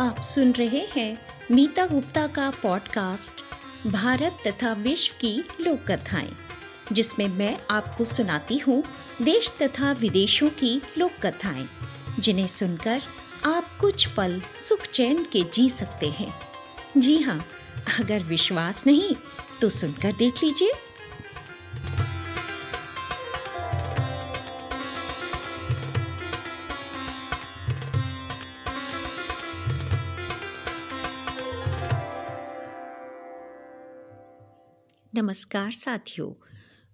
आप सुन रहे हैं मीता गुप्ता का पॉडकास्ट भारत तथा विश्व की लोक कथाएं, जिसमें मैं आपको सुनाती हूँ देश तथा विदेशों की लोक कथाएं, जिन्हें सुनकर आप कुछ पल सुख चैन के जी सकते हैं। जी हाँ, अगर विश्वास नहीं तो सुनकर देख लीजिए। नमस्कार साथियों,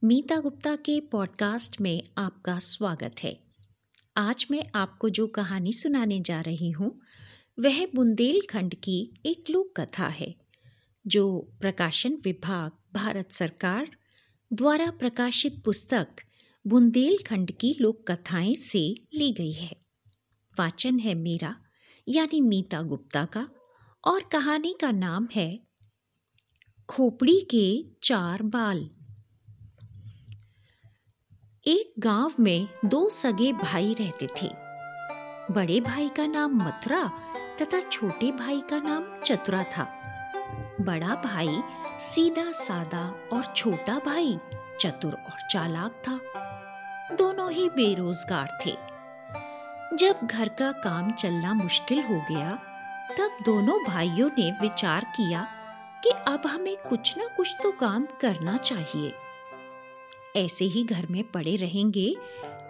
मीता गुप्ता के पॉडकास्ट में आपका स्वागत है। आज मैं आपको जो कहानी सुनाने जा रही हूँ वह बुंदेलखंड की एक लोक कथा है, जो प्रकाशन विभाग भारत सरकार द्वारा प्रकाशित पुस्तक बुंदेलखंड की लोक कथाएं से ली गई है। वाचन है मेरा यानी मीता गुप्ता का, और कहानी का नाम है खोपड़ी के चार बाल। एक गांव में दो सगे भाई रहते थे। बड़े भाई का नाम मथुरा तथा छोटे भाई का नाम चतुरा था। बड़ा भाई सीधा सादा और छोटा भाई चतुर और चालाक था। दोनों ही बेरोजगार थे। जब घर का काम चलना मुश्किल हो गया, तब दोनों भाइयों ने विचार किया कि अब हमें कुछ ना कुछ तो काम करना चाहिए। ऐसे ही घर में पड़े रहेंगे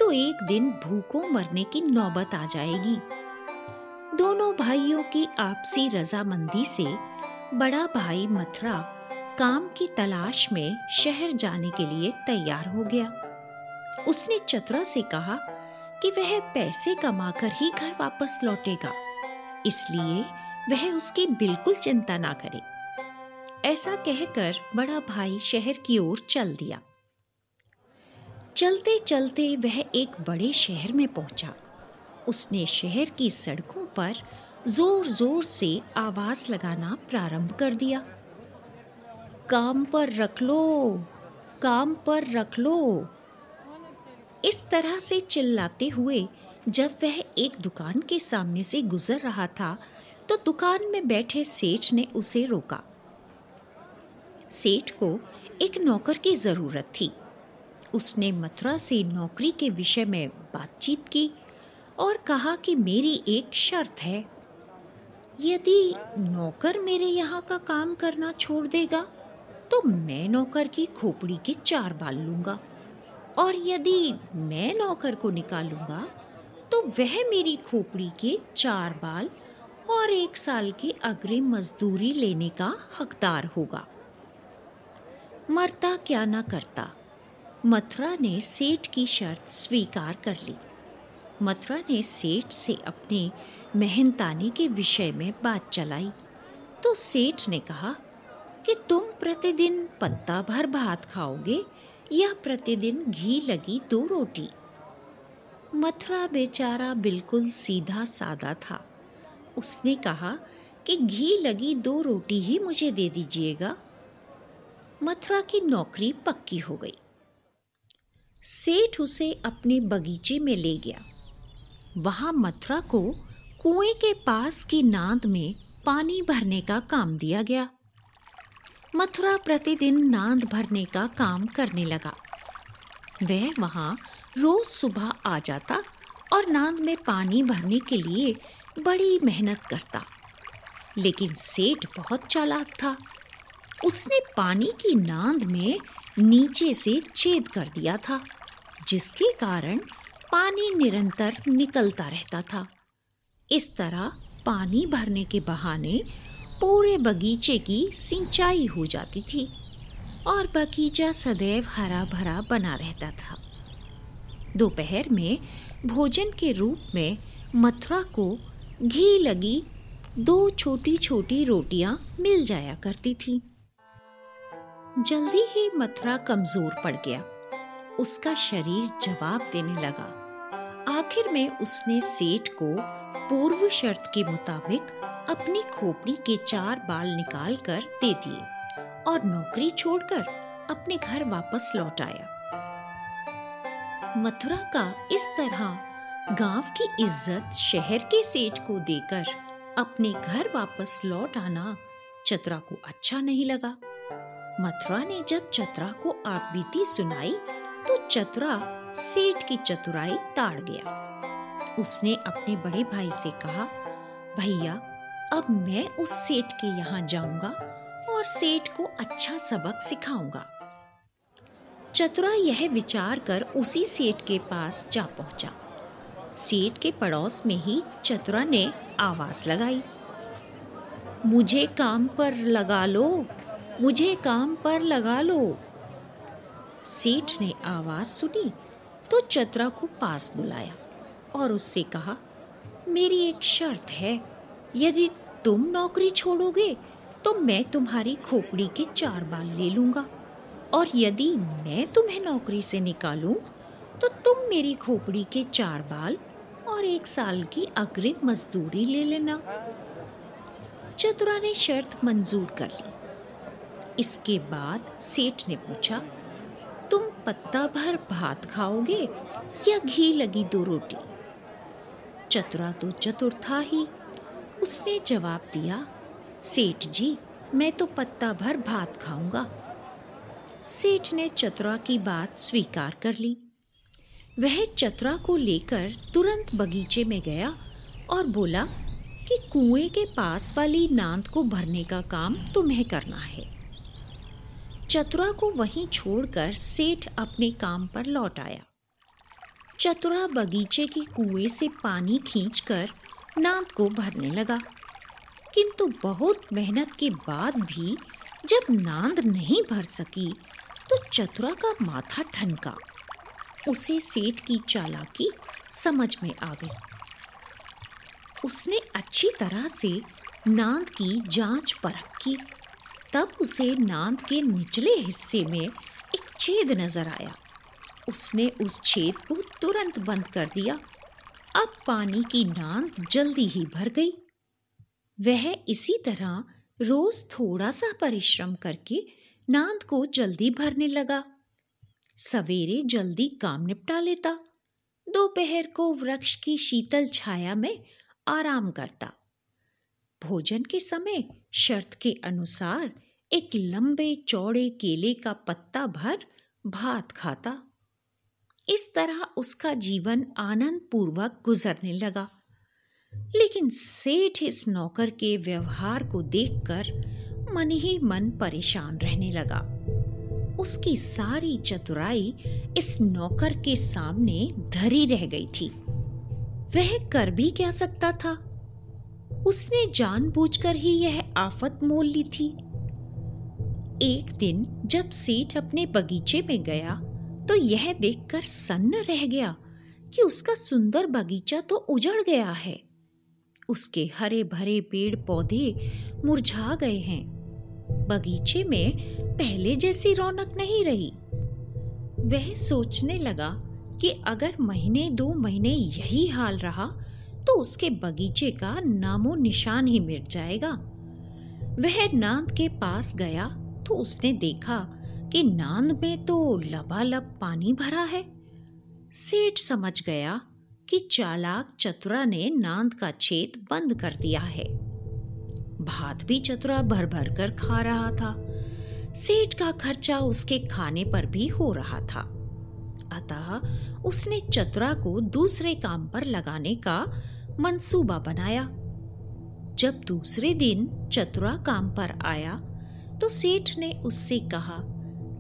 तो एक दिन भूखों मरने की नौबत आ जाएगी। दोनों भाइयों की आपसी रजामंदी से बड़ा भाई मथुरा काम की तलाश में शहर जाने के लिए तैयार हो गया। उसने चतुरा से कहा कि वह पैसे कमाकर ही घर वापस लौटेगा, इसलिए वह उसकी बिल्कुल चिंता ना करे। ऐसा कहकर बड़ा भाई शहर की ओर चल दिया। चलते चलते वह एक बड़े शहर में पहुंचा। उसने शहर की सड़कों पर जोर जोर से आवाज लगाना प्रारंभ कर दिया। काम पर रख लो, काम पर रख लो। इस तरह से चिल्लाते हुए जब वह एक दुकान के सामने से गुजर रहा था, तो दुकान में बैठे सेठ ने उसे रोका। सेठ को एक नौकर की ज़रूरत थी। उसने मथुरा से नौकरी के विषय में बातचीत की और कहा कि मेरी एक शर्त है, यदि नौकर मेरे यहाँ का काम करना छोड़ देगा तो मैं नौकर की खोपड़ी के चार बाल लूँगा, और यदि मैं नौकर को निकालूँगा तो वह मेरी खोपड़ी के चार बाल और 1 साल की अग्रिम मजदूरी लेने का हकदार होगा। मरता क्या ना करता, मथुरा ने सेठ की शर्त स्वीकार कर ली। मथुरा ने सेठ से अपने मेहनताने के विषय में बात चलाई, तो सेठ ने कहा कि तुम प्रतिदिन पत्ता भर भात खाओगे या प्रतिदिन घी लगी 2 रोटी। मथुरा बेचारा बिल्कुल सीधा सादा था। उसने कहा कि घी लगी 2 रोटी ही मुझे दे दीजिएगा। मथुरा की नौकरी पक्की हो गई। सेठ उसे अपने बगीचे में ले गया। वहां मथुरा को कुएं के पास की नांद में पानी भरने का काम दिया गया। मथुरा प्रतिदिन नांद भरने का काम करने लगा। वह वहां रोज सुबह आ जाता और नांद में पानी भरने के लिए बड़ी मेहनत करता। लेकिन सेठ बहुत चालाक था। उसने पानी की नांद में नीचे से छेद कर दिया था, जिसके कारण पानी निरंतर निकलता रहता था। इस तरह पानी भरने के बहाने पूरे बगीचे की सिंचाई हो जाती थी और बगीचा सदैव हरा भरा बना रहता था। दोपहर में भोजन के रूप में मथुरा को घी लगी 2 छोटी छोटी रोटियां मिल जाया करती थीं। जल्दी ही मथुरा कमजोर पड़ गया। उसका शरीर जवाब देने लगा। आखिर में उसने सेठ को पूर्व शर्त के मुताबिक अपनी खोपड़ी के 4 बाल निकाल कर दे दिए और नौकरी छोड़कर अपने घर वापस लौट आया। मथुरा का इस तरह गांव की इज्जत शहर के सेठ को देकर अपने घर वापस लौट आना चतुरा को अच्छा नहीं लगा। मथुरा ने जब चतुरा को आपबीती सुनाई तो चतुरा सेठ की चतुराई ताड़ गया। उसने अपने बड़े भाई से कहा, भैया अब मैं उस सेठ के यहाँ जाऊंगा और सेठ को अच्छा सबक सिखाऊंगा। चतुरा यह विचार कर उसी सेठ के पास जा पहुंचा। सेठ के पड़ोस में ही चतुरा ने आवाज लगाई, मुझे काम पर लगा लो, मुझे काम पर लगा लो। सेठ ने आवाज सुनी तो चतुरा को पास बुलाया और उससे कहा, मेरी एक शर्त है, यदि तुम नौकरी छोड़ोगे तो मैं तुम्हारी खोपड़ी के चार बाल ले लूँगा और यदि मैं तुम्हें नौकरी से निकालूं तो तुम मेरी खोपड़ी के चार बाल और 1 साल की अग्रिम मजदूरी ले लेना। चतुरा ने शर्त मंजूर कर ली। इसके बाद सेठ ने पूछा, तुम पत्ता भर भात खाओगे या घी लगी 2 रोटी? चतुरा तो चतुर था ही। उसने जवाब दिया, सेठ जी मैं तो पत्ता भर भात खाऊंगा। सेठ ने चतुरा की बात स्वीकार कर ली। वह चतुरा को लेकर तुरंत बगीचे में गया और बोला कि कुएं के पास वाली नांद को भरने का काम तुम्हें करना है। चतुरा को वहीं छोड़कर सेठ अपने काम पर लौट आया। चतुरा बगीचे के कुएं से पानी खींचकर नांद को भरने लगा, किंतु बहुत मेहनत के बाद भी जब नांद नहीं भर सकी तो चतुरा का माथा ठनका। उसे सेठ की चालाकी समझ में आ गई। उसने अच्छी तरह से नांद की जांच परख की, तब उसे नांद के निचले हिस्से में एक छेद नजर आया। उसने उस छेद को तुरंत बंद कर दिया। अब पानी की नांद जल्दी ही भर गई। वह इसी तरह रोज थोड़ा सा परिश्रम करके नांद को जल्दी भरने लगा। सवेरे जल्दी काम निपटा लेता, दोपहर को वृक्ष की शीतल छाया में आराम करता, भोजन के समय शर्त के अनुसार एक लंबे चौड़े केले का पत्ता भर भात खाता। इस तरह उसका जीवन आनंद पूर्वक गुजरने लगा। लेकिन सेठ इस नौकर के व्यवहार को देखकर मन ही मन परेशान रहने लगा। उसकी सारी चतुराई इस नौकर के सामने धरी रह गई थी। वह कर भी क्या सकता था? उसने जानबूझकर ही यह आफत मोल ली थी। एक दिन जब सेठ अपने बगीचे में गया तो यह देखकर सन्न रह गया कि उसका सुंदर बगीचा तो उजड़ गया है। उसके हरे भरे पेड़ पौधे मुरझा गए हैं। बगीचे में पहले जैसी रौनक नहीं रही। वह सोचने लगा कि अगर महीने 2 महीने यही हाल रहा तो उसके बगीचे का नामो निशान ही मिट जाएगा। वह नांद के पास गया तो उसने देखा कि नांद में तो लबालब पानी भरा है। सेठ समझ गया कि चालाक चतुरा ने नांद का छेद बंद कर दिया है। भात भी चतुरा भर भर कर खा रहा था। सेठ का खर्चा उसके खाने पर भी हो रहा था। अतः उसने चतुरा को दूसरे काम पर लगाने का मंसूबा बनाया। जब दूसरे दिन चतुरा काम पर आया तो सेठ ने उससे कहा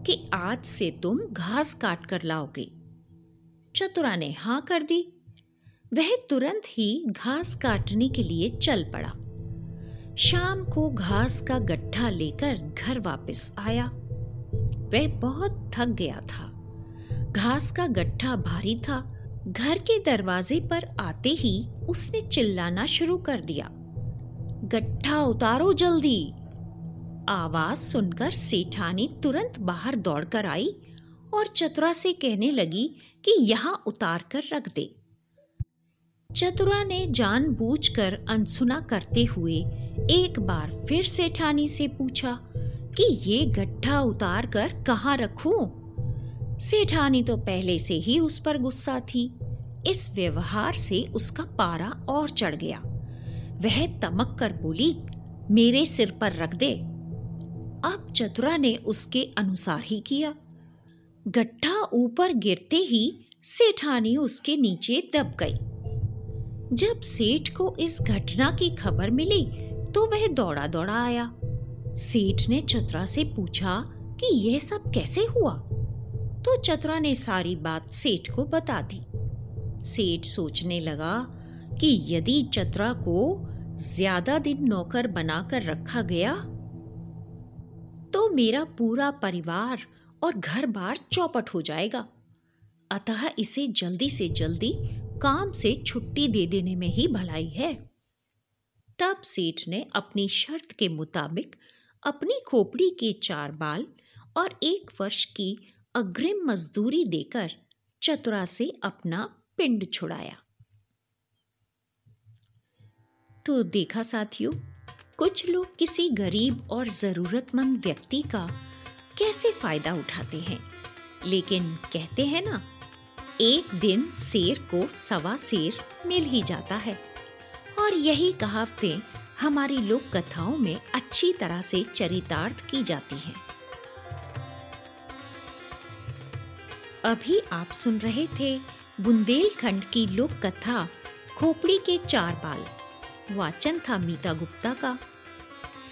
कि आज से तुम घास काट कर लाओगे। चतुरा ने हाँ कर दी। वह तुरंत ही घास काटने के लिए चल पड़ा। शाम को घास का गट्ठा लेकर घर वापस आया। वह बहुत थक गया था। घास का गट्ठा भारी था। घर के दरवाजे पर आते ही उसने चिल्लाना शुरू कर दिया, गट्ठा उतारो जल्दी। आवाज सुनकर सेठानी तुरंत बाहर दौड़कर आई और चतुरा से कहने लगी कि यहाँ उतार कर रख दे। चतुरा ने जानबूझकर अनसुना करते हुए एक बार फिर सेठानी से पूछा कि ये गट्ठा उतार कर कहाँ रखूं? सेठानी तो पहले से ही उस पर गुस्सा थी। इस व्यवहार से उसका पारा और चढ़ गया। वह तमक कर बोली, मेरे सिर पर रख दे। अब चतुरा ने उसके अनुसार ही किया। गट्ठा ऊपर गिरते ही सेठानी उसके नीचे दब गई। जब सेठ को इस घटना की खबर मिली तो वह दौड़ा दौड़ा आया। सेठ ने चतुरा से पूछा कि यह सब कैसे हुआ, तो चतुरा ने सारी बात सेठ को बता दी। सेठ सोचने लगा कि यदि चतुरा को ज्यादा दिन नौकर बनाकर रखा गया तो मेरा पूरा परिवार और घर बार चौपट हो जाएगा, अतः इसे जल्दी से जल्दी काम से छुट्टी दे देने में ही भलाई है। तब सेठ ने अपनी शर्त के मुताबिक अपनी खोपड़ी के 4 बाल और 1 वर्ष की अग्रिम मजदूरी देकर चतुरा से अपना पिंड छुड़ाया। तो देखा साथियों, कुछ लोग किसी गरीब और जरूरतमंद व्यक्ति का कैसे फायदा उठाते हैं, लेकिन कहते हैं ना, एक दिन शेर को 1.25 शेर मिल ही जाता है। और यही कहावतें हमारी लोक कथाओं में अच्छी तरह से चरितार्थ की जाती हैं। अभी आप सुन रहे थे बुंदेलखंड की लोक कथा खोपड़ी के 4 बाल। वाचन था मीता गुप्ता का।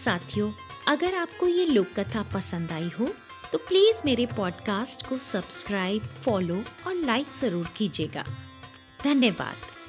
साथियों, अगर आपको ये लोक कथा पसंद आई हो तो प्लीज़ मेरे पॉडकास्ट को सब्सक्राइब, फॉलो और लाइक ज़रूर कीजिएगा। धन्यवाद।